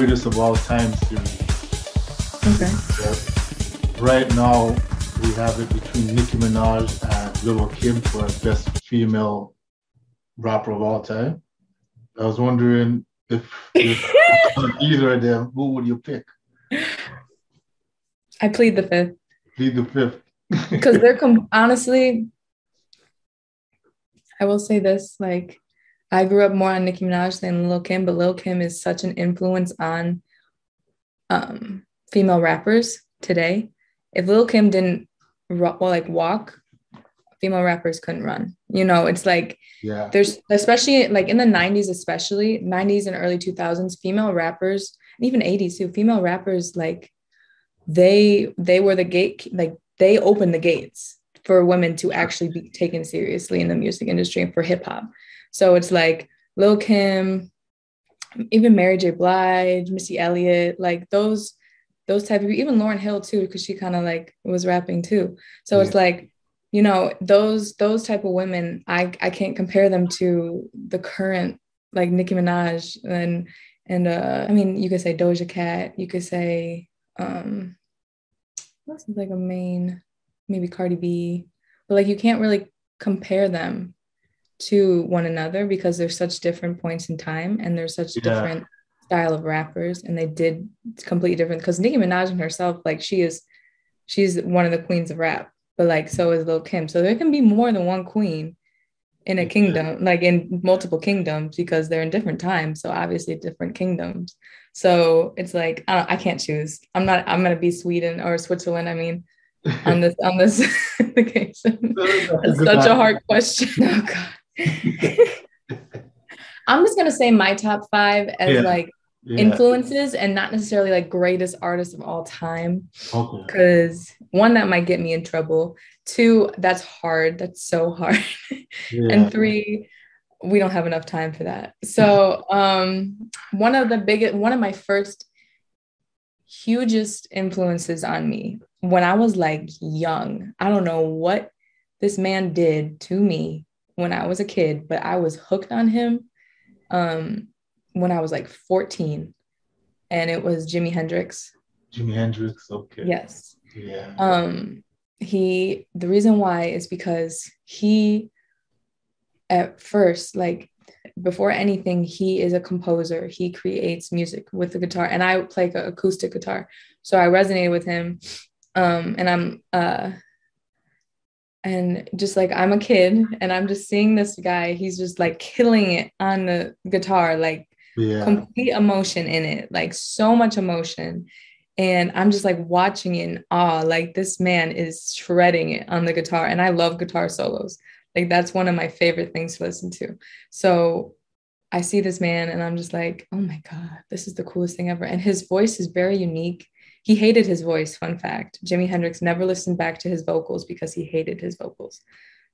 Greatest of All Time series. Okay. So right now, we have it between Nicki Minaj and Lil Kim for Best Female Rapper of All Time. I was wondering if either of them, who would you pick? I plead the fifth. Plead the fifth. Because they're honestly, I will say this, like, I grew up more on Nicki Minaj than Lil Kim, but Lil Kim is such an influence on female rappers today. If Lil Kim didn't walk, female rappers couldn't run. You know, it's like, yeah. There's, especially like in the 90s, especially 90s and early 2000s, female rappers, and even 80s too, female rappers, like they were the gate, like they opened the gates for women to actually be taken seriously in the music industry and for hip hop. So it's like Lil Kim, even Mary J. Blige, Missy Elliott, like those type of, even Lauryn Hill too, because she kind of like was rapping too. So yeah. It's like, you know, those type of women, I can't compare them to the current, like Nicki Minaj and I mean, you could say Doja Cat, you could say, what's like a main, maybe Cardi B, but like, you can't really compare them to one another because there's such different points in time and there's such different style of rappers, and they did completely different, because Nicki Minaj herself, like she's one of the queens of rap, but like so is Lil Kim, so there can be more than one queen in a kingdom, like in multiple kingdoms, because they're in different times, so obviously different kingdoms. So it's like I can't choose. I'm gonna be Sweden or Switzerland, I mean, on this vacation. It's such a hard question. Oh god. I'm just gonna say my top five as influences, and not necessarily like greatest artists of all time, because one, that might get me in trouble, two, that's so hard and three, we don't have enough time for that. So one of my first hugest influences on me when I was like young, I don't know what this man did to me when I was a kid, but I was hooked on him when I was like 14, and it was Jimi Hendrix. Jimi Hendrix, okay. Yes. Yeah. The reason why is because he, at first, like before anything, he is a composer. He creates music with the guitar, and I play acoustic guitar. So I resonated with him. And just like, I'm a kid and I'm just seeing this guy, he's just like killing it on the guitar, like complete emotion in it, like so much emotion. And I'm just like watching in awe, like this man is shredding it on the guitar. And I love guitar solos. Like that's one of my favorite things to listen to. So I see this man and I'm just like, oh my God, this is the coolest thing ever. And his voice is very unique. He hated his voice. Fun fact, Jimi Hendrix never listened back to his vocals because he hated his vocals,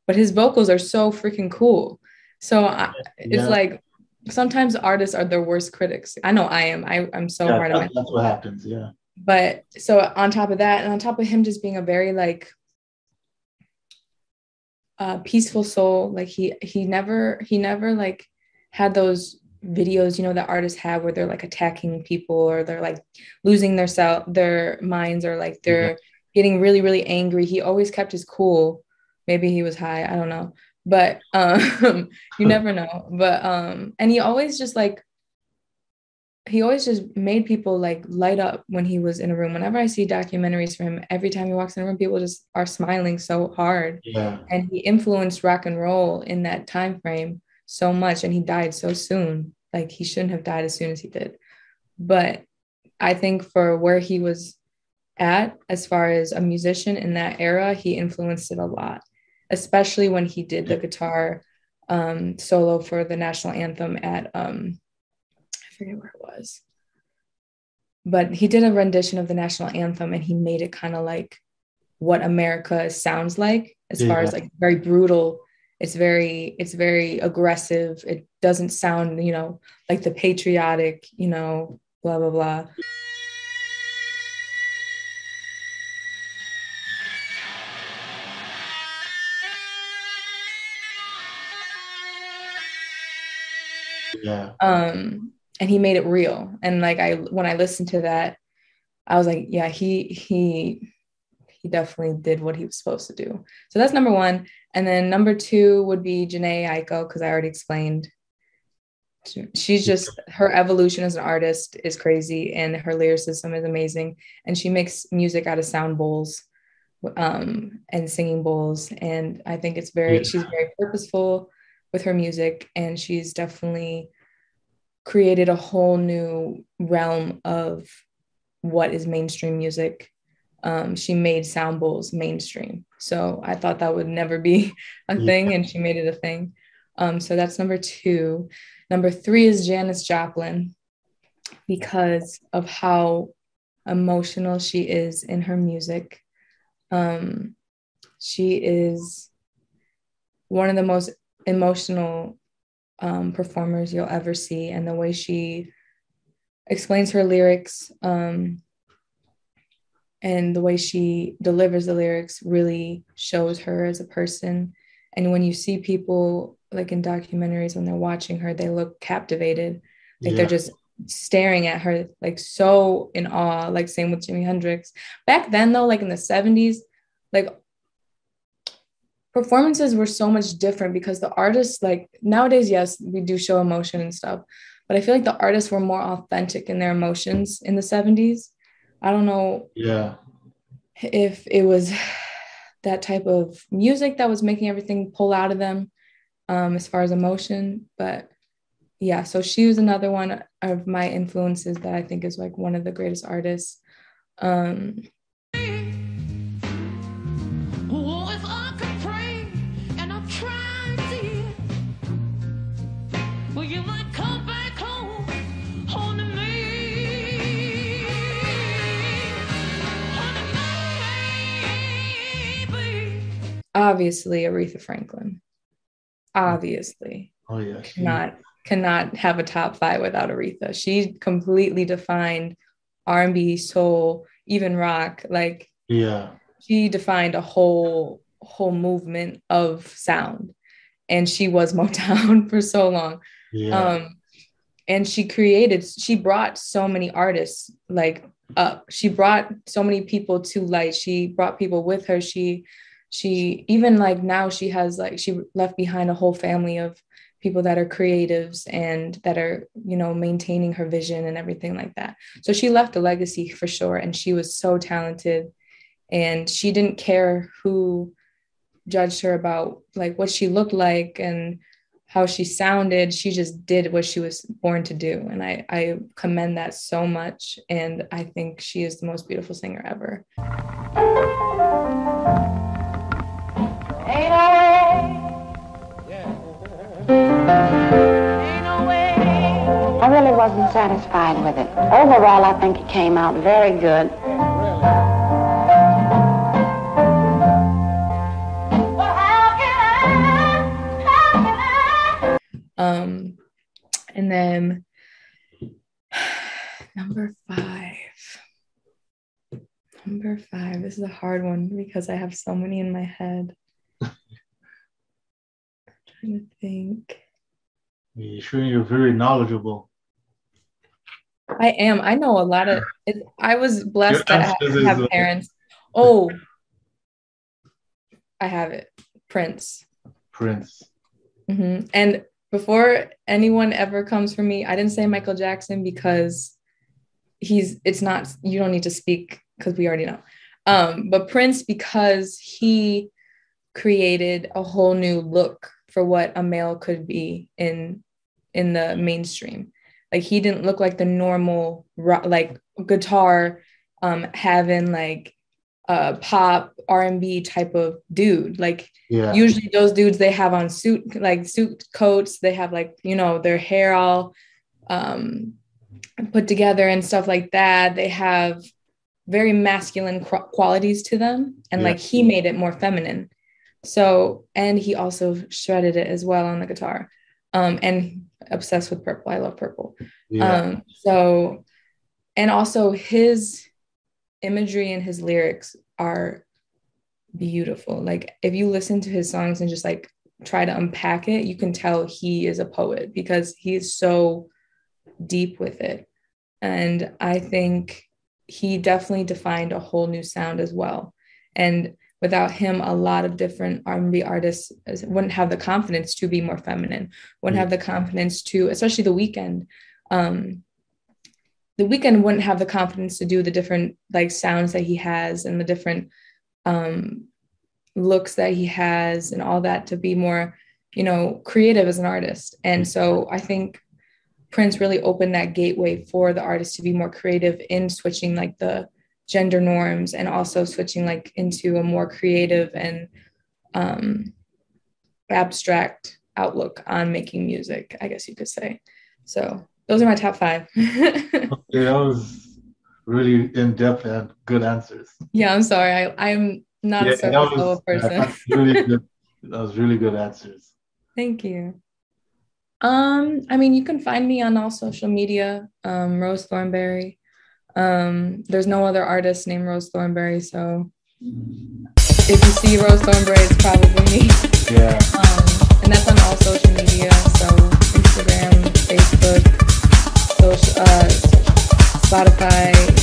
but his vocals are so freaking cool. So it's like, sometimes artists are their worst critics. I know I am. I'm so hard on myself. That's what happens. Yeah. But so on top of that, and on top of him just being a very like peaceful soul, like he never like had those videos, you know, that artists have where they're like attacking people or they're like losing their minds or like they're getting really, really angry. He always kept his cool. Maybe he was high, I don't know, but you never know. But and he always just made people like light up when he was in a room. Whenever I see documentaries for him, every time he walks in a room, people just are smiling so hard. Yeah. And he influenced rock and roll in that time frame so much, and he died so soon. Like he shouldn't have died as soon as he did. But I think for where he was at, as far as a musician in that era, he influenced it a lot, especially when he did the guitar solo for the national anthem at, I forget where it was, but he did a rendition of the national anthem and he made it kind of like what America sounds like, as far as like very brutal. It's very aggressive. It doesn't sound, you know, like the patriotic, you know, blah, blah, blah. Yeah. and he made it real. And like, when I listened to that, I was like, yeah, he definitely did what he was supposed to do. So that's number one. And then number two would be Jhené Aiko, because I already explained. She's just, her evolution as an artist is crazy, and her lyricism is amazing. And she makes music out of sound bowls and singing bowls. And I think it's she's very purposeful with her music, and she's definitely created a whole new realm of what is mainstream music. She made sound bowls mainstream. So I thought that would never be a thing, and she made it a thing. So that's number two. Number three is Janis Joplin, because of how emotional she is in her music. She is one of the most emotional performers you'll ever see, and the way she explains her lyrics and the way she delivers the lyrics really shows her as a person. And when you see people like in documentaries, when they're watching her, they look captivated, like they're just staring at her, like so in awe. Like same with Jimi Hendrix. Back then though, like in the 70s, like performances were so much different, because the artists, like nowadays, yes, we do show emotion and stuff, but I feel like the artists were more authentic in their emotions in the 70s. I don't know if it was that type of music that was making everything pull out of them as far as emotion. But yeah, so she was another one of my influences that I think is like one of the greatest artists. Obviously, Aretha Franklin. Obviously. Oh, yeah. Cannot have a top five without Aretha. She completely defined R&B, soul, even rock. Like, she defined a whole movement of sound. And she was Motown for so long. Yeah. And she brought so many artists, like, up. She brought so many people to light. She brought people with her. She even like now she has like she left behind a whole family of people that are creatives and that are, you know, maintaining her vision and everything like that. So she left a legacy for sure. And she was so talented, and she didn't care who judged her about like what she looked like and how she sounded. She just did what she was born to do. And I commend that so much. And I think she is the most beautiful singer ever. I really wasn't satisfied with it. Overall, I think it came out very good. And then number five. This is a hard one because I have so many in my head. I think you're sure you're very knowledgeable. I am. I know a lot of it. I was blessed that I have parents. Oh, I have it. Prince. Mm-hmm. And before anyone ever comes for me, I didn't say Michael Jackson because it's not, you don't need to speak because we already know. But Prince, because he created a whole new look for what a male could be in the mainstream. Like he didn't look like the normal like guitar having like pop R&B type of dude. Like usually those dudes, they have on suit coats, they have like, you know, their hair all put together and stuff like that. They have very masculine qualities to them, and like he made it more feminine. So, and he also shredded it as well on the guitar, and obsessed with purple. I love purple. So, and also his imagery and his lyrics are beautiful. Like if you listen to his songs and just like try to unpack it, you can tell he is a poet because he's so deep with it. And I think he definitely defined a whole new sound as well. And without him, a lot of different R&B artists wouldn't have the confidence to be more feminine, wouldn't have the confidence to, especially The Weeknd. The Weeknd wouldn't have the confidence to do the different like sounds that he has and the different looks that he has and all that to be more, you know, creative as an artist. And so I think Prince really opened that gateway for the artist to be more creative in switching like the gender norms and also switching like into a more creative and abstract outlook on making music, I guess you could say. So those are my top five. Okay, that was really in-depth and good answers. Yeah, I'm sorry. I'm not a surface level person. That was really good answers. Thank you. I mean, you can find me on all social media, Rose Thornberry. There's no other artist named Rose Thornberry, so if you see Rose Thornberry, it's probably me. Yeah. And that's on all social media, so Instagram, Facebook, Spotify,